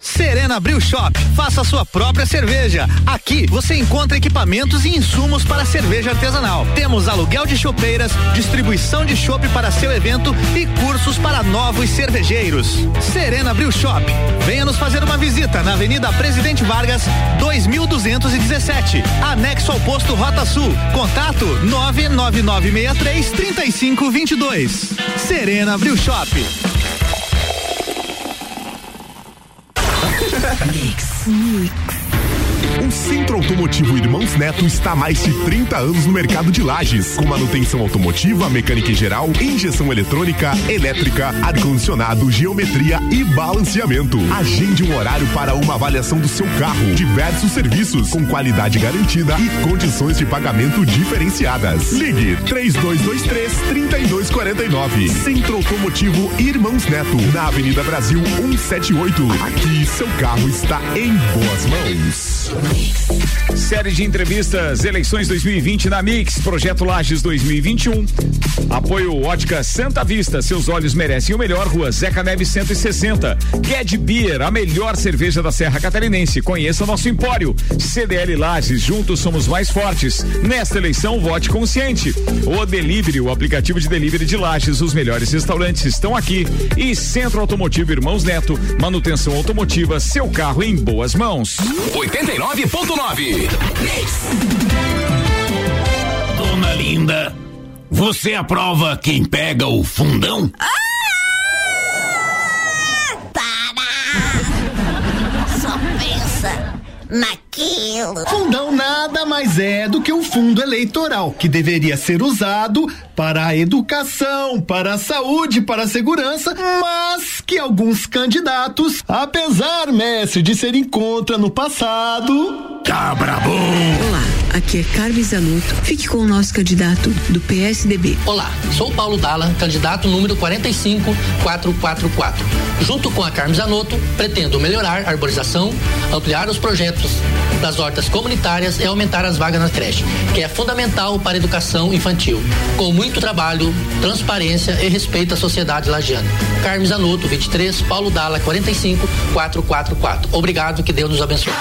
Serena Brew Shop, faça sua própria cerveja. Aqui você encontra equipamentos e insumos para cerveja artesanal. Temos aluguel de chopeiras, distribuição de chopp para seu evento e cursos para novos cervejeiros. Serena Brew Shop, venha nos fazer uma visita na Avenida Presidente Vargas, 2217, anexo ao posto Rota Sul. Contato 99963-3522. Serena Brew Shop. Mix. O Centro Automotivo Irmãos Neto está há mais de 30 anos no mercado de Lages, com manutenção automotiva, mecânica em geral, injeção eletrônica, elétrica, ar-condicionado, geometria e balanceamento. Agende um horário para uma avaliação do seu carro, diversos serviços, com qualidade garantida e condições de pagamento diferenciadas. Ligue 3223-3249. Centro Automotivo Irmãos Neto, na Avenida Brasil 178. Aqui seu carro está em boas mãos. Série de entrevistas, eleições 2020 na Mix, Projeto Lages 2021. Apoio Ótica Santa Vista, seus olhos merecem o melhor. Rua Zeca Neves 160. Ged Beer, a melhor cerveja da Serra Catarinense. Conheça nosso empório. CDL Lages, juntos somos mais fortes. Nesta eleição, vote consciente. O Delivery, o aplicativo de delivery de Lages, os melhores restaurantes estão aqui. E Centro Automotivo Irmãos Neto, manutenção automotiva, seu carro em boas mãos. 89.9. Dona Linda, você aprova quem pega o fundão? Para! Só pensa naquilo. Fundão nada mais é do que o fundo eleitoral, que deveria ser usado para a educação, para a saúde, para a segurança, mas que alguns candidatos, apesar, Messi, de serem contra no passado... Tá brabo! Olá, aqui é Carmen Zanotto. Fique com o nosso candidato do PSDB. Olá, sou o Paulo Dalla, candidato número 45444. Junto com a Carmen Zanotto, pretendo melhorar a arborização, ampliar os projetos das hortas comunitárias e aumentar as vagas na creche, que é fundamental para a educação infantil. Com muito trabalho, transparência e respeito à sociedade lagiana. Carmen Zanotto, 23, Paulo Dalla, 45444. Obrigado, que Deus nos abençoe.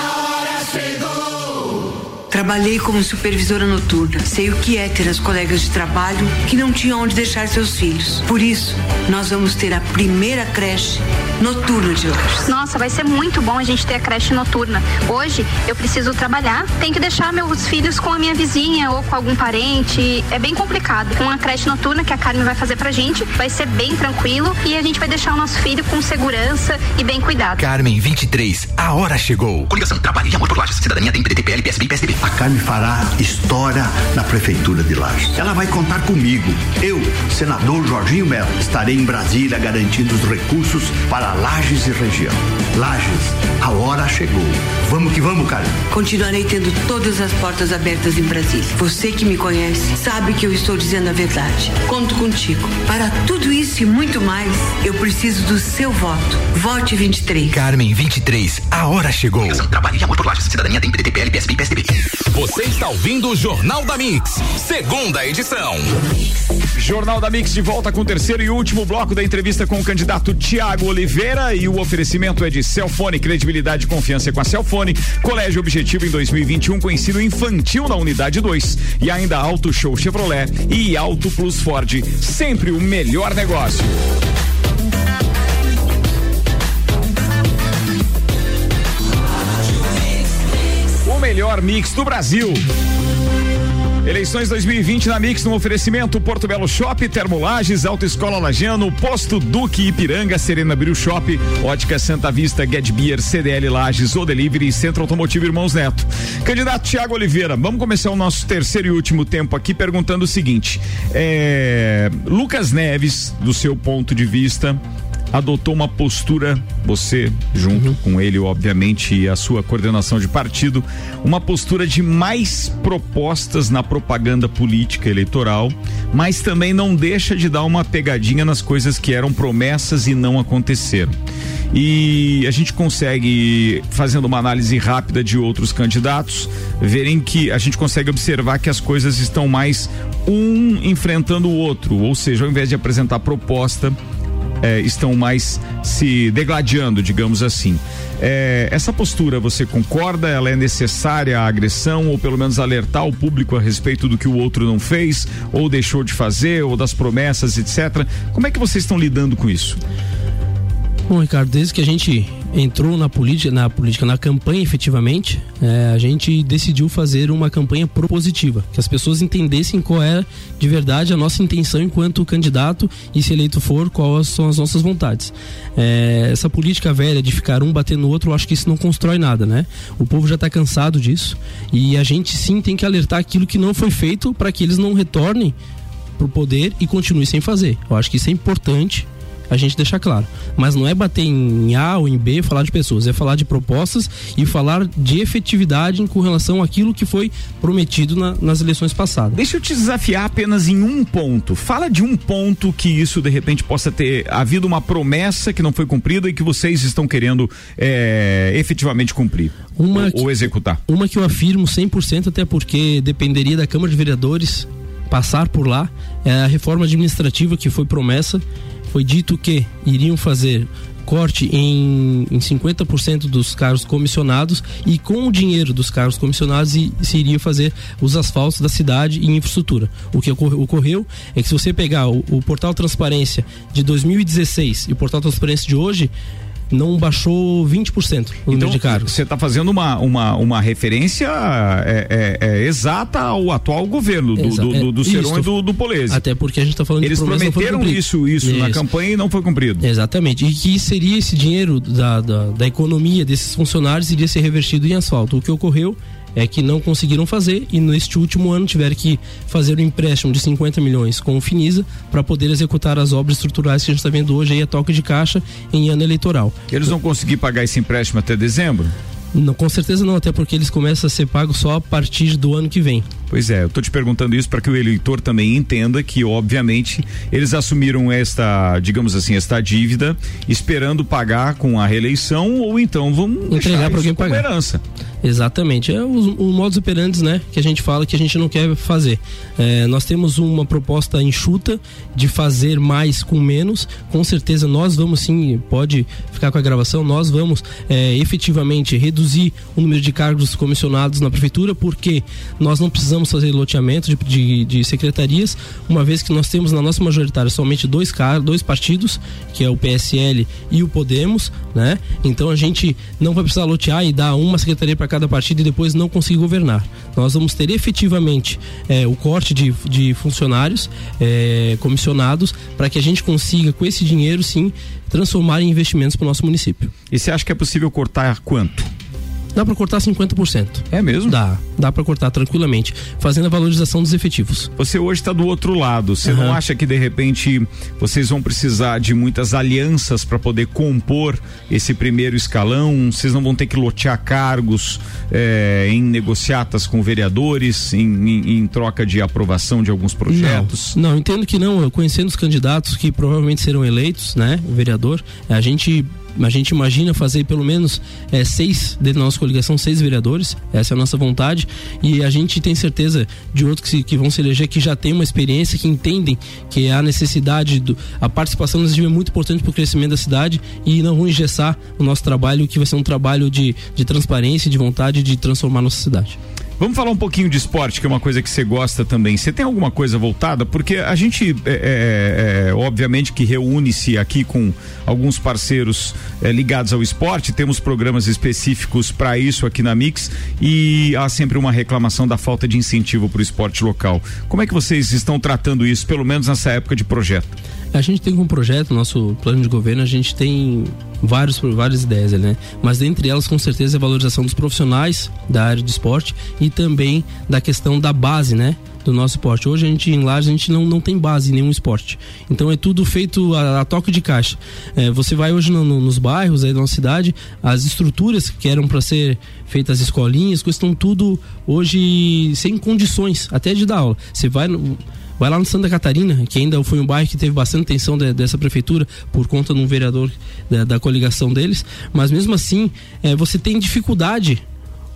Trabalhei como supervisora noturna. Sei o que é ter as colegas de trabalho que não tinham onde deixar seus filhos. Por isso, nós vamos ter a primeira creche noturna de Lages. Nossa, vai ser muito bom a gente ter a creche noturna. Hoje, eu preciso trabalhar, tenho que deixar meus filhos com a minha vizinha ou com algum parente. É bem complicado. Com a creche noturna que a Carmen vai fazer pra gente, vai ser bem tranquilo e a gente vai deixar o nosso filho com segurança e bem cuidado. Carmen, 23, a hora chegou. Coligação, trabalho e amor por Lages, cidadania tem PDTPL, PSB e PSDB. A Carmen fará história na Prefeitura de Lages. Ela vai contar comigo. Eu, senador Jorginho Melo, estarei em Brasília garantindo os recursos para Lages e região. Lages, a hora chegou. Vamos que vamos, Carmen. Continuarei tendo todas as portas abertas em Brasília. Você que me conhece sabe que eu estou dizendo a verdade. Conto contigo. Para tudo isso e muito mais, eu preciso do seu voto. Vote 23. Carmen, 23, a hora chegou. Trabalho e amor por Lages, cidadania tem PDTPL, PSB e PSDB. Você está ouvindo o Jornal da Mix, segunda edição. Jornal da Mix de volta com o terceiro e último bloco da entrevista com o candidato Tiago Oliveira, e o oferecimento é de Cellphone, credibilidade e confiança com a Cellphone. Colégio Objetivo em 2021 com ensino infantil na unidade 2, e ainda Auto Show Chevrolet e Auto Plus Ford, sempre o melhor negócio. melhor mix do Brasil. Eleições 2020 na Mix, no oferecimento Porto Belo Shop, Termolages, Autoescola Lageana, Posto Duque Ipiranga, Serena Brew Shop, Ótica Santa Vista, Get Beer, CDL Lages, O Delivery e Centro Automotivo Irmãos Neto. Candidato Tiago Oliveira, vamos começar o nosso terceiro e último tempo aqui perguntando o seguinte, Lucas Neves, do seu ponto de vista, adotou uma postura, você junto com ele, obviamente, e a sua coordenação de partido, uma postura de mais propostas na propaganda política eleitoral, mas também não deixa de dar uma pegadinha nas coisas que eram promessas e não aconteceram. E a gente consegue, fazendo uma análise rápida de outros candidatos, verem que a gente consegue observar que as coisas estão mais um enfrentando o outro, ou seja, ao invés de apresentar proposta, estão mais se degladiando, digamos assim. Essa postura, você concorda? Ela é necessária à agressão, ou pelo menos alertar o público a respeito do que o outro não fez, ou deixou de fazer, ou das promessas, etc. Como é que vocês estão lidando com isso? Bom, Ricardo, desde que a gente entrou na campanha efetivamente, a gente decidiu fazer uma campanha propositiva, que as pessoas entendessem qual é de verdade a nossa intenção enquanto candidato e, se eleito for, quais são as nossas vontades. Essa política velha de ficar um batendo no outro, eu acho que isso não constrói nada, né? O povo já está cansado disso e a gente sim tem que alertar aquilo que não foi feito para que eles não retornem para o poder e continuem sem fazer. Eu acho que isso é importante a gente deixar claro, mas não é bater em A ou em B, falar de pessoas, é falar de propostas e falar de efetividade com relação àquilo que foi prometido nas eleições passadas. Deixa eu te desafiar apenas em um ponto. Fala de um ponto que isso de repente possa ter havido uma promessa que não foi cumprida e que vocês estão querendo efetivamente cumprir ou executar. Uma que eu afirmo 100%, até porque dependeria da Câmara de Vereadores passar por lá, é a reforma administrativa que foi promessa. Foi dito que iriam fazer corte em 50% dos carros comissionados e com o dinheiro dos carros comissionados se iria fazer os asfaltos da cidade e infraestrutura. O que ocorreu é que, se você pegar o portal Transparência de 2016 e o portal Transparência de hoje, não baixou 20% o número de cargos. Você está fazendo uma referência exata ao atual governo do Serão e do Polese. Até porque a gente está falando de promessas. Eles prometeram isso na campanha e não foi cumprido. Exatamente. E que seria esse dinheiro da economia desses funcionários iria ser revertido em asfalto. O que ocorreu é que não conseguiram fazer e neste último ano tiveram que fazer um empréstimo de 50 milhões com o Finisa para poder executar as obras estruturais que a gente está vendo hoje aí a toque de caixa em ano eleitoral. Eles vão conseguir pagar esse empréstimo até dezembro? Não, com certeza não, até porque eles começam a ser pagos só a partir do ano que vem. Pois é, eu estou te perguntando isso para que o eleitor também entenda que, obviamente, eles assumiram esta dívida esperando pagar com a reeleição, ou então vão entregar para alguém pagar. Herança. Exatamente, é o modus operandi, né, que a gente fala que a gente não quer fazer. Nós temos uma proposta enxuta de fazer mais com menos. Com certeza nós vamos sim, pode ficar com a gravação, nós vamos efetivamente reduzir o número de cargos comissionados na prefeitura, porque nós não precisamos fazer loteamento de secretarias, uma vez que nós temos na nossa majoritária somente dois partidos, que é o PSL e o Podemos, né? Então a gente não vai precisar lotear e dar uma secretaria para cada partido e depois não conseguir governar. Nós vamos ter efetivamente o corte de funcionários comissionados, para que a gente consiga com esse dinheiro sim transformar em investimentos para o nosso município. E você acha que é possível cortar quanto? Dá para cortar 50%. É mesmo? Dá para cortar tranquilamente, fazendo a valorização dos efetivos. Você hoje está do outro lado, você não acha que de repente vocês vão precisar de muitas alianças para poder compor esse primeiro escalão? Vocês não vão ter que lotear cargos em negociatas com vereadores, em troca de aprovação de alguns projetos? Não, entendo que não. Eu conhecendo os candidatos que provavelmente serão eleitos, né, o vereador, a gente imagina fazer pelo menos 6, dentro da nossa coligação, 6 vereadores. Essa é a nossa vontade e a gente tem certeza de outros que vão se eleger, que já tem uma experiência, que entendem que a necessidade, a participação legislativa é muito importante para o crescimento da cidade e não vão engessar o nosso trabalho, que vai ser um trabalho de transparência, de vontade de transformar a nossa cidade. Vamos falar um pouquinho de esporte, que é uma coisa que você gosta também. Você tem alguma coisa voltada? Porque a gente, obviamente, que reúne-se aqui com alguns parceiros ligados ao esporte, temos programas específicos para isso aqui na Mix, e há sempre uma reclamação da falta de incentivo para o esporte local. Como é que vocês estão tratando isso, pelo menos nessa época de projeto? A gente tem um projeto, nosso plano de governo, a gente tem várias ideias, né? Mas dentre elas, com certeza, a valorização dos profissionais da área do esporte e também da questão da base, né? Do nosso esporte. Hoje, a gente em Lages, a gente não tem base em nenhum esporte. Então, é tudo feito a toque de caixa. Você vai hoje nos bairros aí da nossa cidade, as estruturas que eram para ser feitas, as escolinhas, estão tudo hoje sem condições, até de dar aula. Você vai... Vai lá no Santa Catarina, que ainda foi um bairro que teve bastante atenção dessa prefeitura por conta de um vereador da coligação deles, mas mesmo assim você tem dificuldade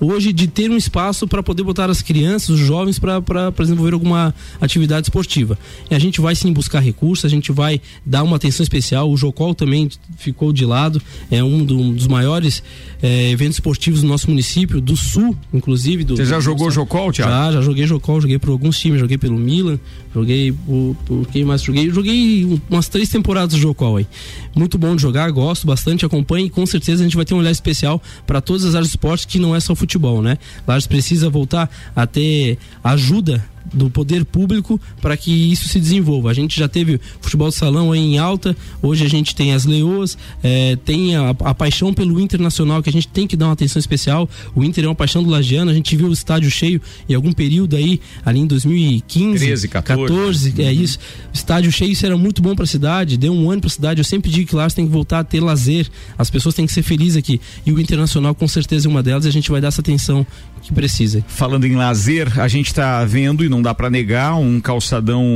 hoje de ter um espaço para poder botar as crianças, os jovens, para desenvolver alguma atividade esportiva. E a gente vai sim buscar recursos, a gente vai dar uma atenção especial. O Jocol também ficou de lado, é um dos maiores eventos esportivos do nosso município, do sul, inclusive. Você já jogou Jocol, Tiago? Já joguei Jocol, joguei por alguns times, joguei pelo Milan, joguei por quem mais joguei? Joguei umas 3 temporadas de Jocol aí. Muito bom de jogar, gosto bastante, acompanho, e com certeza a gente vai ter um olhar especial para todas as áreas do esporte, que não é só futebol, né? Lages precisa voltar a ter ajuda do poder público para que isso se desenvolva. A gente já teve futebol de salão aí em alta, hoje a gente tem as leoas, tem a paixão pelo internacional, que a gente tem que dar uma atenção especial. O Inter é uma paixão do lagiano, a gente viu o estádio cheio em algum período aí, ali em 2015, 13, 14, é isso, estádio cheio, isso era muito bom para a cidade, deu um ano para a cidade. Eu sempre digo que Lages tem que voltar a ter lazer, as pessoas têm que ser felizes aqui, e o internacional com certeza é uma delas, e a gente vai dar essa atenção que precisa. Falando em lazer, a gente está vendo, e não dá para negar, um calçadão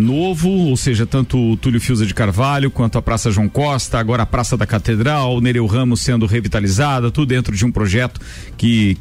novo, ou seja, tanto o Túlio Fiuza de Carvalho quanto a Praça João Costa, agora a Praça da Catedral, o Nereu Ramos sendo revitalizada, tudo dentro de um projeto que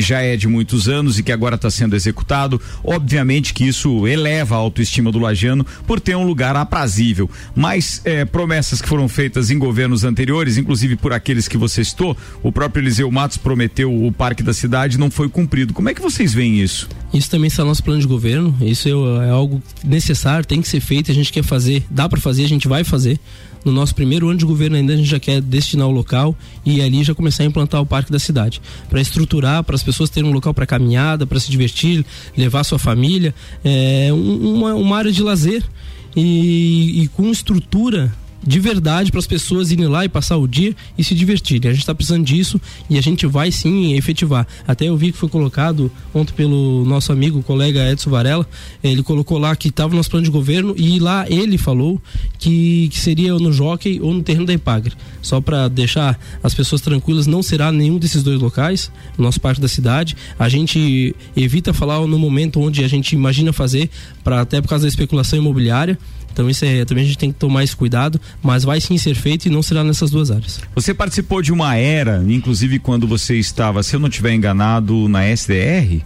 já é de muitos anos e que agora está sendo executado. Obviamente que isso eleva a autoestima do lagiano por ter um lugar aprazível, mas promessas que foram feitas em governos anteriores, inclusive por aqueles que você citou, o próprio Eliseu Matos prometeu o Parque da Cidade, não foi cumprido. Como é que vocês veem isso? Isso também está no nosso plano de governo, isso é algo necessário, tem que ser feito, a gente quer fazer, dá para fazer, a gente vai fazer. No nosso primeiro ano de governo ainda, a gente já quer destinar o local e ali já começar a implantar o Parque da Cidade, para estruturar, para as pessoas terem um local para caminhada, para se divertir, levar sua família, uma área de lazer e com estrutura de verdade para as pessoas irem lá e passar o dia e se divertirem. A gente está precisando disso e a gente vai sim efetivar. Até eu vi que foi colocado ontem pelo nosso amigo, colega Edson Varela, ele colocou lá que estava no nosso plano de governo, e lá ele falou que seria no Jockey ou no terreno da Ipagre. Só para deixar as pessoas tranquilas, não será nenhum desses dois locais, no nosso Parque da Cidade. A gente evita falar no momento onde a gente imagina fazer, até por causa da especulação imobiliária. Então isso também a gente tem que tomar esse cuidado, mas vai sim ser feito e não será nessas duas áreas. Você participou de uma era, inclusive quando você estava, se eu não estiver enganado, na SDR,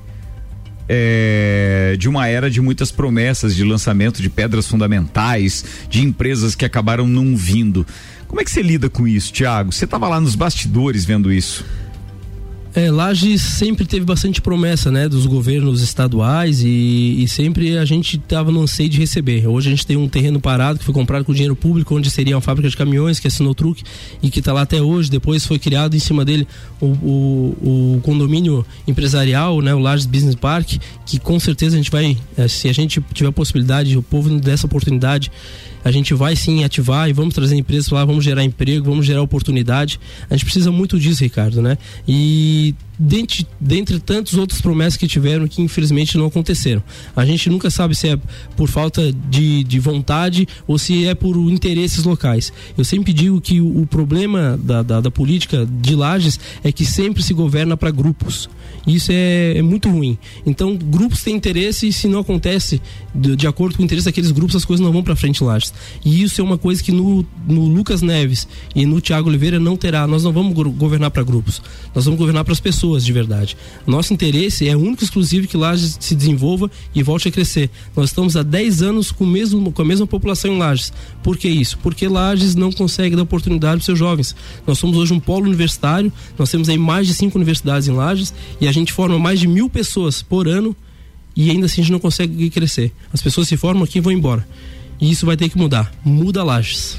de uma era de muitas promessas de lançamento de pedras fundamentais, de empresas que acabaram não vindo. Como é que você lida com isso, Tiago? Você estava lá nos bastidores vendo isso. Lages sempre teve bastante promessa, né, dos governos estaduais e sempre a gente estava no anseio de receber. Hoje a gente tem um terreno parado que foi comprado com dinheiro público, onde seria uma fábrica de caminhões que assinou o truque e que está lá até hoje. Depois foi criado em cima dele o condomínio empresarial, né, o Lages Business Park, que com certeza a gente vai, se a gente tiver a possibilidade, o povo dessa oportunidade, a gente vai sim ativar e vamos trazer empresas lá, vamos gerar emprego, vamos gerar oportunidade. A gente precisa muito disso, Ricardo, né? E dentre tantos outros promessas que tiveram, que infelizmente não aconteceram. A gente nunca sabe se é por falta de vontade ou se é por interesses locais. Eu sempre digo que o problema da política de Lages é que sempre se governa para grupos. Isso é muito ruim. Então grupos têm interesse e se não acontece de acordo com o interesse daqueles grupos, as coisas não vão para frente em Lages. E isso é uma coisa que no Lucas Neves e no Tiago Oliveira não terá. Nós não vamos governar para grupos, nós vamos governar para as pessoas. pessoas de verdade. Nosso interesse é único e exclusivo que Lages se desenvolva e volte a crescer. Nós estamos há 10 anos com a mesma população em Lages. Por que isso? Porque Lages não consegue dar oportunidade para os seus jovens. Nós somos hoje um polo universitário, nós temos aí mais de 5 universidades em Lages e a gente forma mais de 1.000 pessoas por ano e ainda assim a gente não consegue crescer. As pessoas se formam aqui e vão embora. E isso vai ter que mudar. Muda Lages.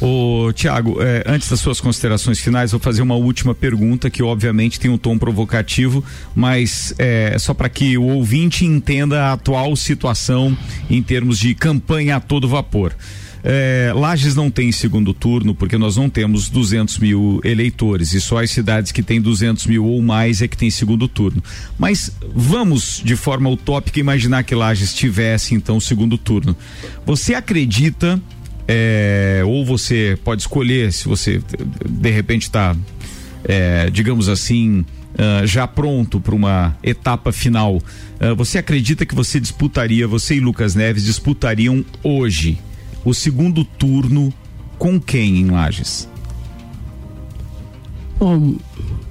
Ô, Tiago, antes das suas considerações finais, vou fazer uma última pergunta que obviamente tem um tom provocativo, mas só para que o ouvinte entenda a atual situação em termos de campanha a todo vapor. Lages não tem segundo turno porque nós não temos 200 mil eleitores e só as cidades que têm 200 mil ou mais é que tem segundo turno, mas vamos de forma utópica imaginar que Lages tivesse então segundo turno. Você acredita, ou você pode escolher se você de repente está, digamos assim, já pronto para uma etapa final, você acredita que você e Lucas Neves disputariam hoje o segundo turno com quem em Lages? Bom,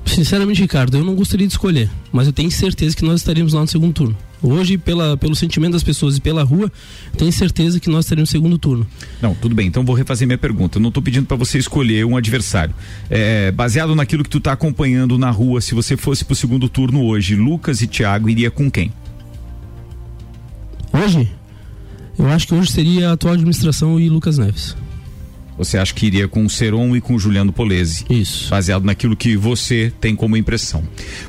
sinceramente, Ricardo, eu não gostaria de escolher, mas eu tenho certeza que nós estaríamos lá no segundo turno. Hoje, pelo sentimento das pessoas e pela rua, eu tenho certeza que nós estaríamos no segundo turno. Não, tudo bem, então vou refazer minha pergunta. Eu não estou pedindo para você escolher um adversário. Baseado naquilo que tu está acompanhando na rua, se você fosse para o segundo turno hoje, Lucas e Tiago iria com quem? Hoje? Eu acho que hoje seria a atual administração e Lucas Neves. Você acha que iria com o Seron e com o Juliano Polese? Isso. Baseado naquilo que você tem como impressão.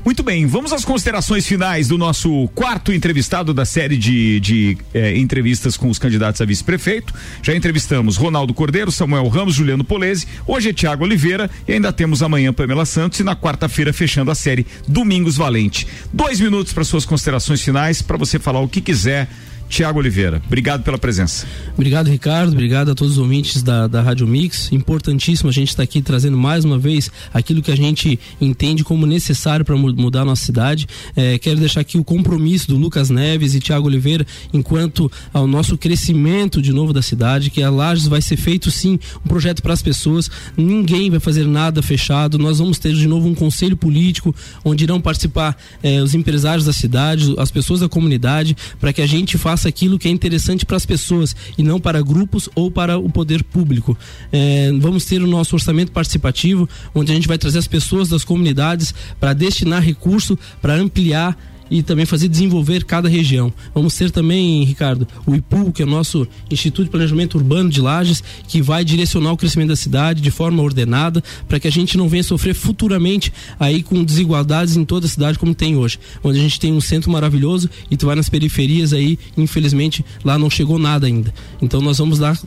Muito bem, vamos às considerações finais do nosso quarto entrevistado da série de entrevistas com os candidatos a vice-prefeito. Já entrevistamos Ronaldo Cordeiro, Samuel Ramos, Juliano Polese. Hoje é Tiago Oliveira e ainda temos amanhã Pâmela Santos e na quarta-feira fechando a série Domingos Valente. 2 minutos para suas considerações finais, para você falar o que quiser. Tiago Oliveira, obrigado pela presença. Obrigado, Ricardo, obrigado a todos os ouvintes da Rádio Mix. Importantíssimo a gente estar aqui trazendo mais uma vez aquilo que a gente entende como necessário para mudar a nossa cidade. Quero deixar aqui o compromisso do Lucas Neves e Tiago Oliveira enquanto ao nosso crescimento de novo da cidade, que a Lages vai ser feito sim um projeto para as pessoas, ninguém vai fazer nada fechado, nós vamos ter de novo um conselho político, onde irão participar os empresários da cidade, as pessoas da comunidade, para que a gente faça aquilo que é interessante para as pessoas e não para grupos ou para o poder público. Vamos ter o nosso orçamento participativo, onde a gente vai trazer as pessoas das comunidades para destinar recurso, para ampliar e também fazer desenvolver cada região. Vamos ter também, Ricardo, o IPU, que é o nosso Instituto de Planejamento Urbano de Lages, que vai direcionar o crescimento da cidade de forma ordenada, para que a gente não venha sofrer futuramente aí com desigualdades em toda a cidade como tem hoje, onde a gente tem um centro maravilhoso e tu vai nas periferias aí, infelizmente lá não chegou nada ainda. Então nós vamos dar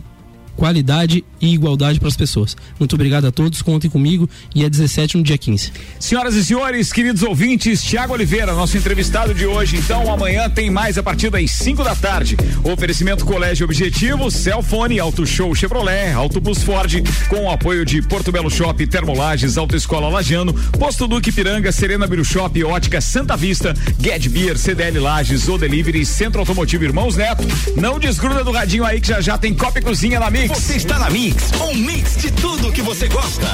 qualidade e igualdade para as pessoas. Muito obrigado a todos, contem comigo e é 17 no dia 15. Senhoras e senhores, queridos ouvintes, Tiago Oliveira, nosso entrevistado de hoje. Então, amanhã tem mais a partir das 5 da tarde. Oferecimento Colégio Objetivo, Cellphone, Auto Show Chevrolet, Auto Plus Ford, com o apoio de Porto Belo Shop, Termolages, Autoescola Lageana, Posto Duque Ipiranga, Serena Brew Shop, Ótica Santa Vista, Get Beer, CDL Lages, O Delivery, Centro Automotivo Irmãos Neto. Não desgruda do radinho aí que já tem Copa e Cozinha na Mix. Você está na Mix, um mix de tudo que você gosta.